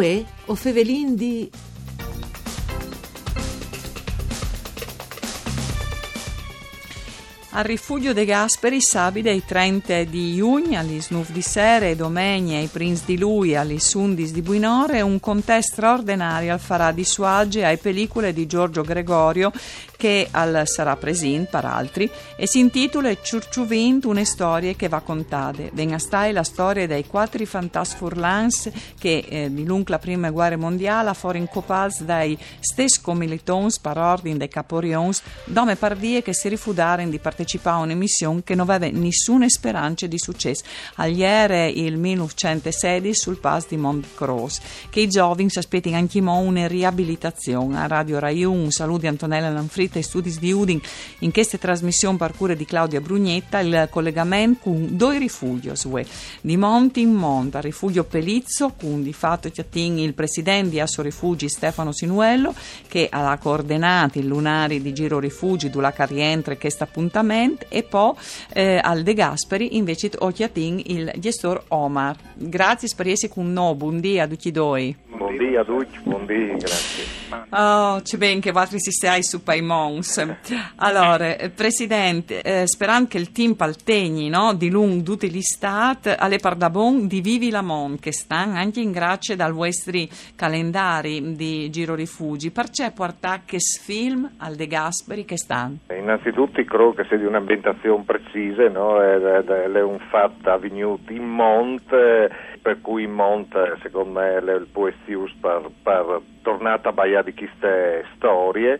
Uè, o Fevelin di... Al Rifugio de Gasperi, sabide i 30 di giugno, agli snuf di sere, domeni ai prins di lui, agli sundis di Buinore, un contè straordinario al farà di suage ai pellicole di Giorgio Gregorio, che al sarà presente, per altri, e si intitola Ciurciuvint, una storia che va contate. Venga stai la storia dei quattro fantasfurlans che, di lunc la prima guerra mondiale, foren copaz dai stessi comilitons par ordine dei caporions, dome pardie che si rifudaren di partecipare a un'emissione che non aveva nessuna speranza di successo. Agliere il 1916 sul pass di Montcross, che i giovani si aspettano anche una riabilitazione. A Radio Raiun, saluti Antonella Lanfrit e studi di Udin in questa trasmissione per cura di Claudia Brugnetta, il collegamento con due rifugi di monte in monte, al rifugio Pelizzo con di fatto il presidente di Asso Rifugi Stefano Sinuello, che ha coordinato il lunari di Giro Rifugi della carrientre questo appuntamento, e poi al De Gasperi invece il gestore Omar. Grazie per essere con noi, buon dia a tutti doi. Buongiorno a tutti, buongiorno, grazie. Oh, c'è ben che altri si sei su Paimons. Allora, Presidente, sperando che il team paltegni, no, di lungo tutti gli stati, alle Pardabon di Vivi Lamont, che stanno anche in grazie dal vostri calendari di Giro Rifugi, perché portare che film al De Gasperi che stanno? Innanzitutto credo che sia di un'ambientazione precisa, no? È un fatto avvenuto in monte, per cui in monte, secondo me, è il poesia per tornare a baia di queste storie,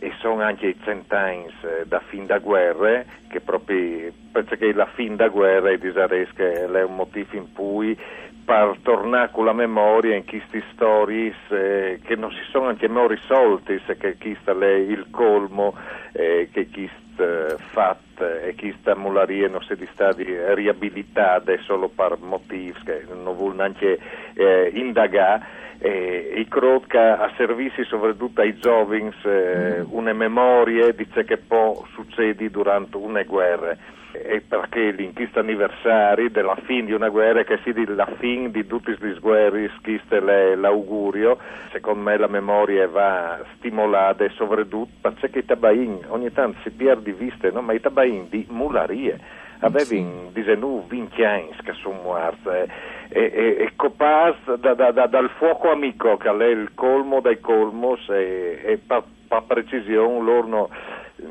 e sono anche i cent'anni da fin da guerra, che proprio perché la fin da guerra è disaresca, è un motivo in cui per tornare con la memoria in queste storie che non si sono anche mai risolti, che questo è il colmo, che questo fatto e questa mularia non si è stata riabilitata solo per motivi che non vuole neanche indagare. E credo che a servizi soprattutto ai giovani una memoria di ciò che può succedere durante una guerra, e perché in questo anniversario della fine di una guerra, che sia la fine di tutte le guerre, questo è l'augurio. Secondo me la memoria va stimolata, e soprattutto perché i tabain ogni tanto si perde di vista, no? Ma i tabain di mularie avevano 19-20 anni che sono morti, e copas dal fuoco amico, che è il colmo dai colmos, e per precisione loro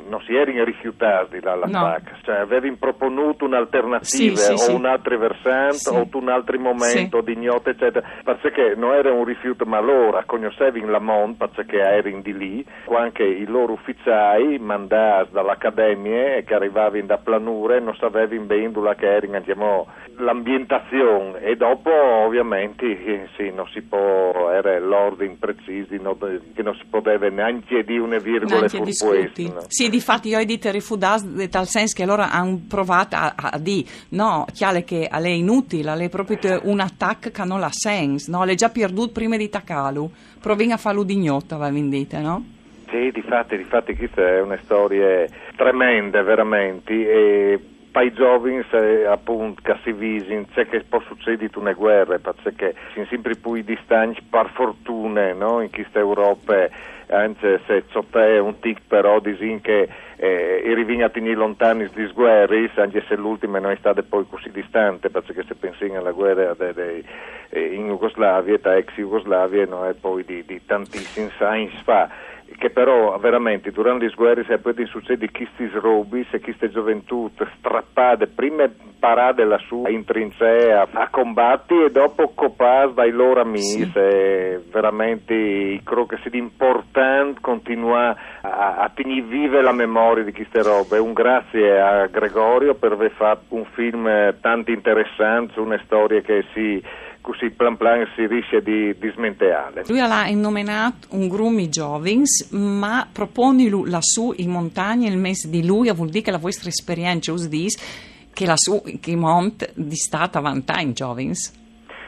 non si erano rifiutati dall'attacco, no. Cioè avevano proponuto un'alternativa, sì. Un'altra versante, sì. O un altro momento, sì. Di notte, eccetera, perché non era un rifiuto, ma loro conoscevano la Mont, perché erano di lì, anche i loro ufficiali mandati dall'accademia che arrivavano da Planure non sapevano bene quella che era l'ambientazione, e dopo ovviamente sì, non si può, era l'ordine preciso che non si poteva neanche di una virgola sul questo, no? Sì, difatti io ho detto rifudas, tal senso che loro hanno provato a dire no, chiaro che a lei è inutile, a lei è proprio un attacco che non ha senso, no? L'è già perduto prima di taccalu, provino a farlo ignota, va vendita, no? Sì, difatti questa è una storia tremenda, veramente, e ai giovani appunto che si visino c'è che può succedere una guerra, perché sono sempre più distanti per fortuna, no? In questa Europa, anzi se c'è un tic però disin che i rivignatini lontani di sguerri, anche se l'ultima non è stata poi così distante, perché se pensi alla guerra in Jugoslavia, da ex Jugoslavia, non è poi di tantissimi anni fa, che però veramente durante le guerre si è poi succede questi robi, se queste gioventù strappate prima parate lassù in trincea a combatti, e dopo copate dai loro amici, sì. Veramente credo che sia importante continuare a tenere vive la memoria di queste robe. Un grazie a Gregorio per aver fatto un film tanto interessante, una storia che si così plan si riesce di smenteare. Lui ha nominato un grumi giovins, ma proponi lui lassù in montagna il mese di luglio, vuol dire che la vostra esperienza us dis che lassù che mont di stata vantaggio giovins.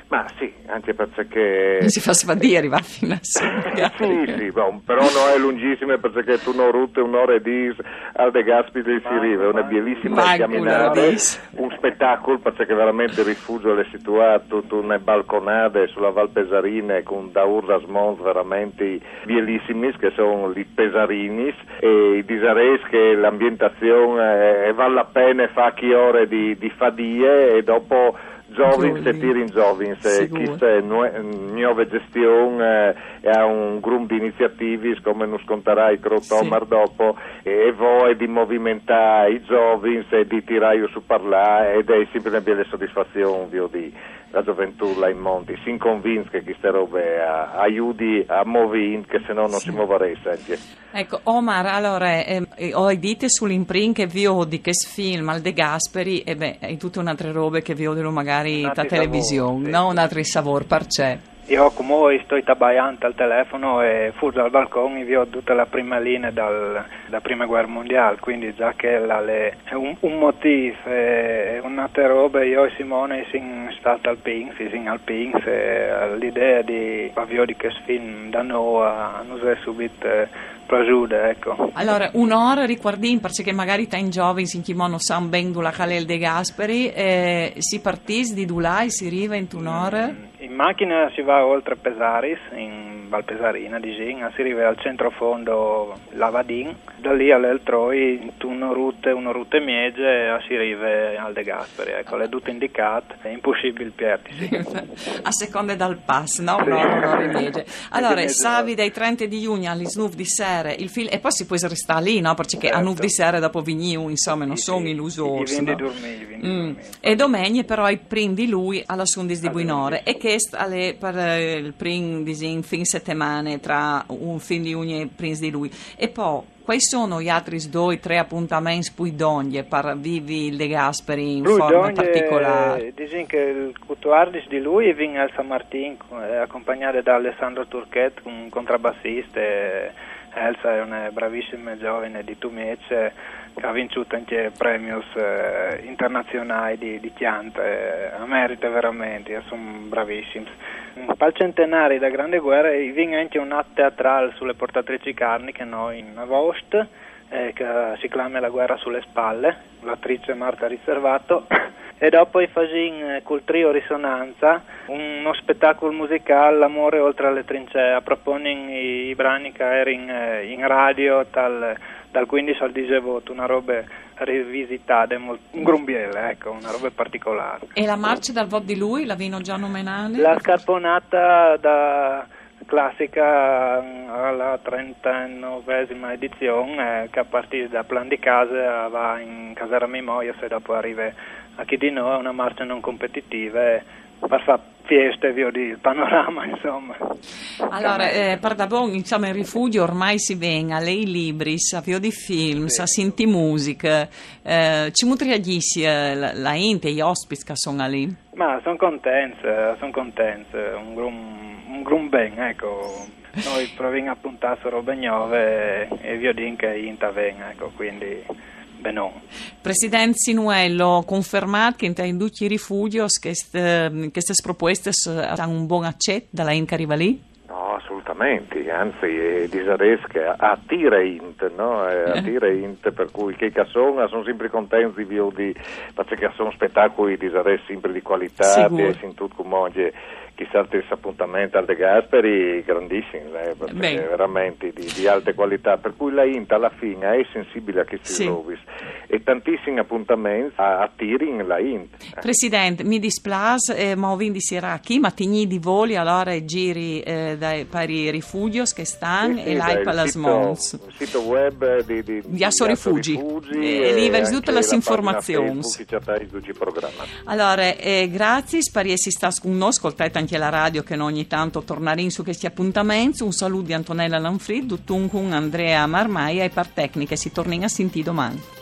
Ma sì, anche perché... Non si fa sbandire, va fino a sera. Sì, bom, però no, è lunghissimo perché tu non rutte un'ora e dis al De Gasperi si rive, una bellissima camminata, un spettacolo perché veramente il rifugio è situato tu ne balconate sulla Val Pesarina con da urrasmont veramente bellissimis che sono i pesarinis e i disares che l'ambientazione vale la pena fa chi ore di fadie e dopo Giovins e Tirin Giovins, questa nuova gestione ha un gruppo di iniziative come non sconterai Omar dopo e voi di movimentare i Giovins e di tirare su parlare ed è sempre una bella soddisfazione di la gioventù là in Monti si convince che queste robe aiuti a muovere che se no non si muoveresti. Ecco Omar, allora ho dite sull'imprint che vi odi che film al De Gasperi e beh è tutta un'altra roba che vi odino magari da televisione, sì. No un'altra savor par c'è. Io come sto tabbaiando al telefono e fuori dal balcone vi ho tutta la prima linea dalla prima guerra mondiale, quindi già che è un motivo, un'altra roba, io e Simone siamo stati al Pinx, l'idea di avviare di questo film da noi non è subito prasuda, ecco. Allora, un'ora riguardin, perché magari ta in giovani si chimono San Bendula Calel De Gasperi, si partì di Dulai, si riva in un'ora? In macchina si va oltre Pesaris, in Val Pesarina, si arriva al centrofondo Lavadin, da lì all'Eltroi, una route miege, si arriva al De Gasperi, ecco, le tutte indicate, è impossibile perdersi. A seconda dal pass, no? Sì. No, miege. Allora, savi dai 30 di giugno agli Snuff di Sere, il film, e poi si può restare lì, no? Perché certo. A Snuff di Sere dopo Vigniu, insomma, non sono illuso. E domenica però i prendi lui alla Sundis di Buinore, e che è per il prim disin fin settimane tra un fin di ogni e prins di lui e poi quali sono gli altri 2-3 appuntamenti poi d'ogni per vivi De Gasperi in lui forma particolare? Disin che il Cutuardis di lui viene Elsa Martin accompagnata da Alessandro Turquet un contrabbassista Elsa è una bravissima giovane di Tumece che ha vinto anche premi internazionali di Chianta, merita veramente, sono bravissimi. Al centenario della Grande Guerra viene anche un atto teatrale sulle portatrici carni che noi in Avost, che si chiama La guerra sulle spalle, l'attrice Marta Riservato. E dopo i Fasin col trio Risonanza, uno spettacolo musicale, L'amore oltre alle trincee, proponen i brani che erano in radio dal 15 al 10 voto, una roba rivisitata, un grumbiele, ecco, una roba particolare. E la marcia dal voto di lui, la vino Gianno Menale? La scarponata da... classica alla 39esima edizione che a partire da Plan di Casa va in Casera Mimoia e dopo arriva a chi di noi, una marcia non competitiva per far fieste via di panorama insomma. Allora Pardabon insomma il rifugio ormai si venga lei libri, sa via di film, sì. Sa sinti musica ci mutriaghissi la gente, gli ospiti che sono lì? Ma sono contenti, un grum ben, ecco, noi proviamo a puntare su robe nuove e vi ho detto che intervengo, ecco, quindi benone. Presidente Sinuello, confermate che in tutti i rifugi queste proposte hanno un buon accetto dalla gente che arriva lì? No, assolutamente, anzi, è disaresca, attira int, no? Attira int, per cui che sono sempre contenti di perché sono spettacoli disareschi sempre di qualità, e in tutto come oggi. Chissà altri appuntamenti al De Gasperi grandissimi, veramente di alta qualità, per cui la Inta alla fine è sensibile a questi rovis e tantissimi appuntamenti attirano la Inta. Presidente, mi dispiace, ma ho vinto Siracchi, ma tigni di voli allora giri dai pari rifugios che stanno e l'hai per il sito web di Asso Rifugi e lì verso tutte le informazioni. Allora, grazie, spariessi sta con noi, ascoltate anche la radio che ogni tanto tornare in su questi appuntamenti. Un saluto di Antonella Lanfrit, Duttun con Andrea Marmaia e per tecniche si torna a sentire domani.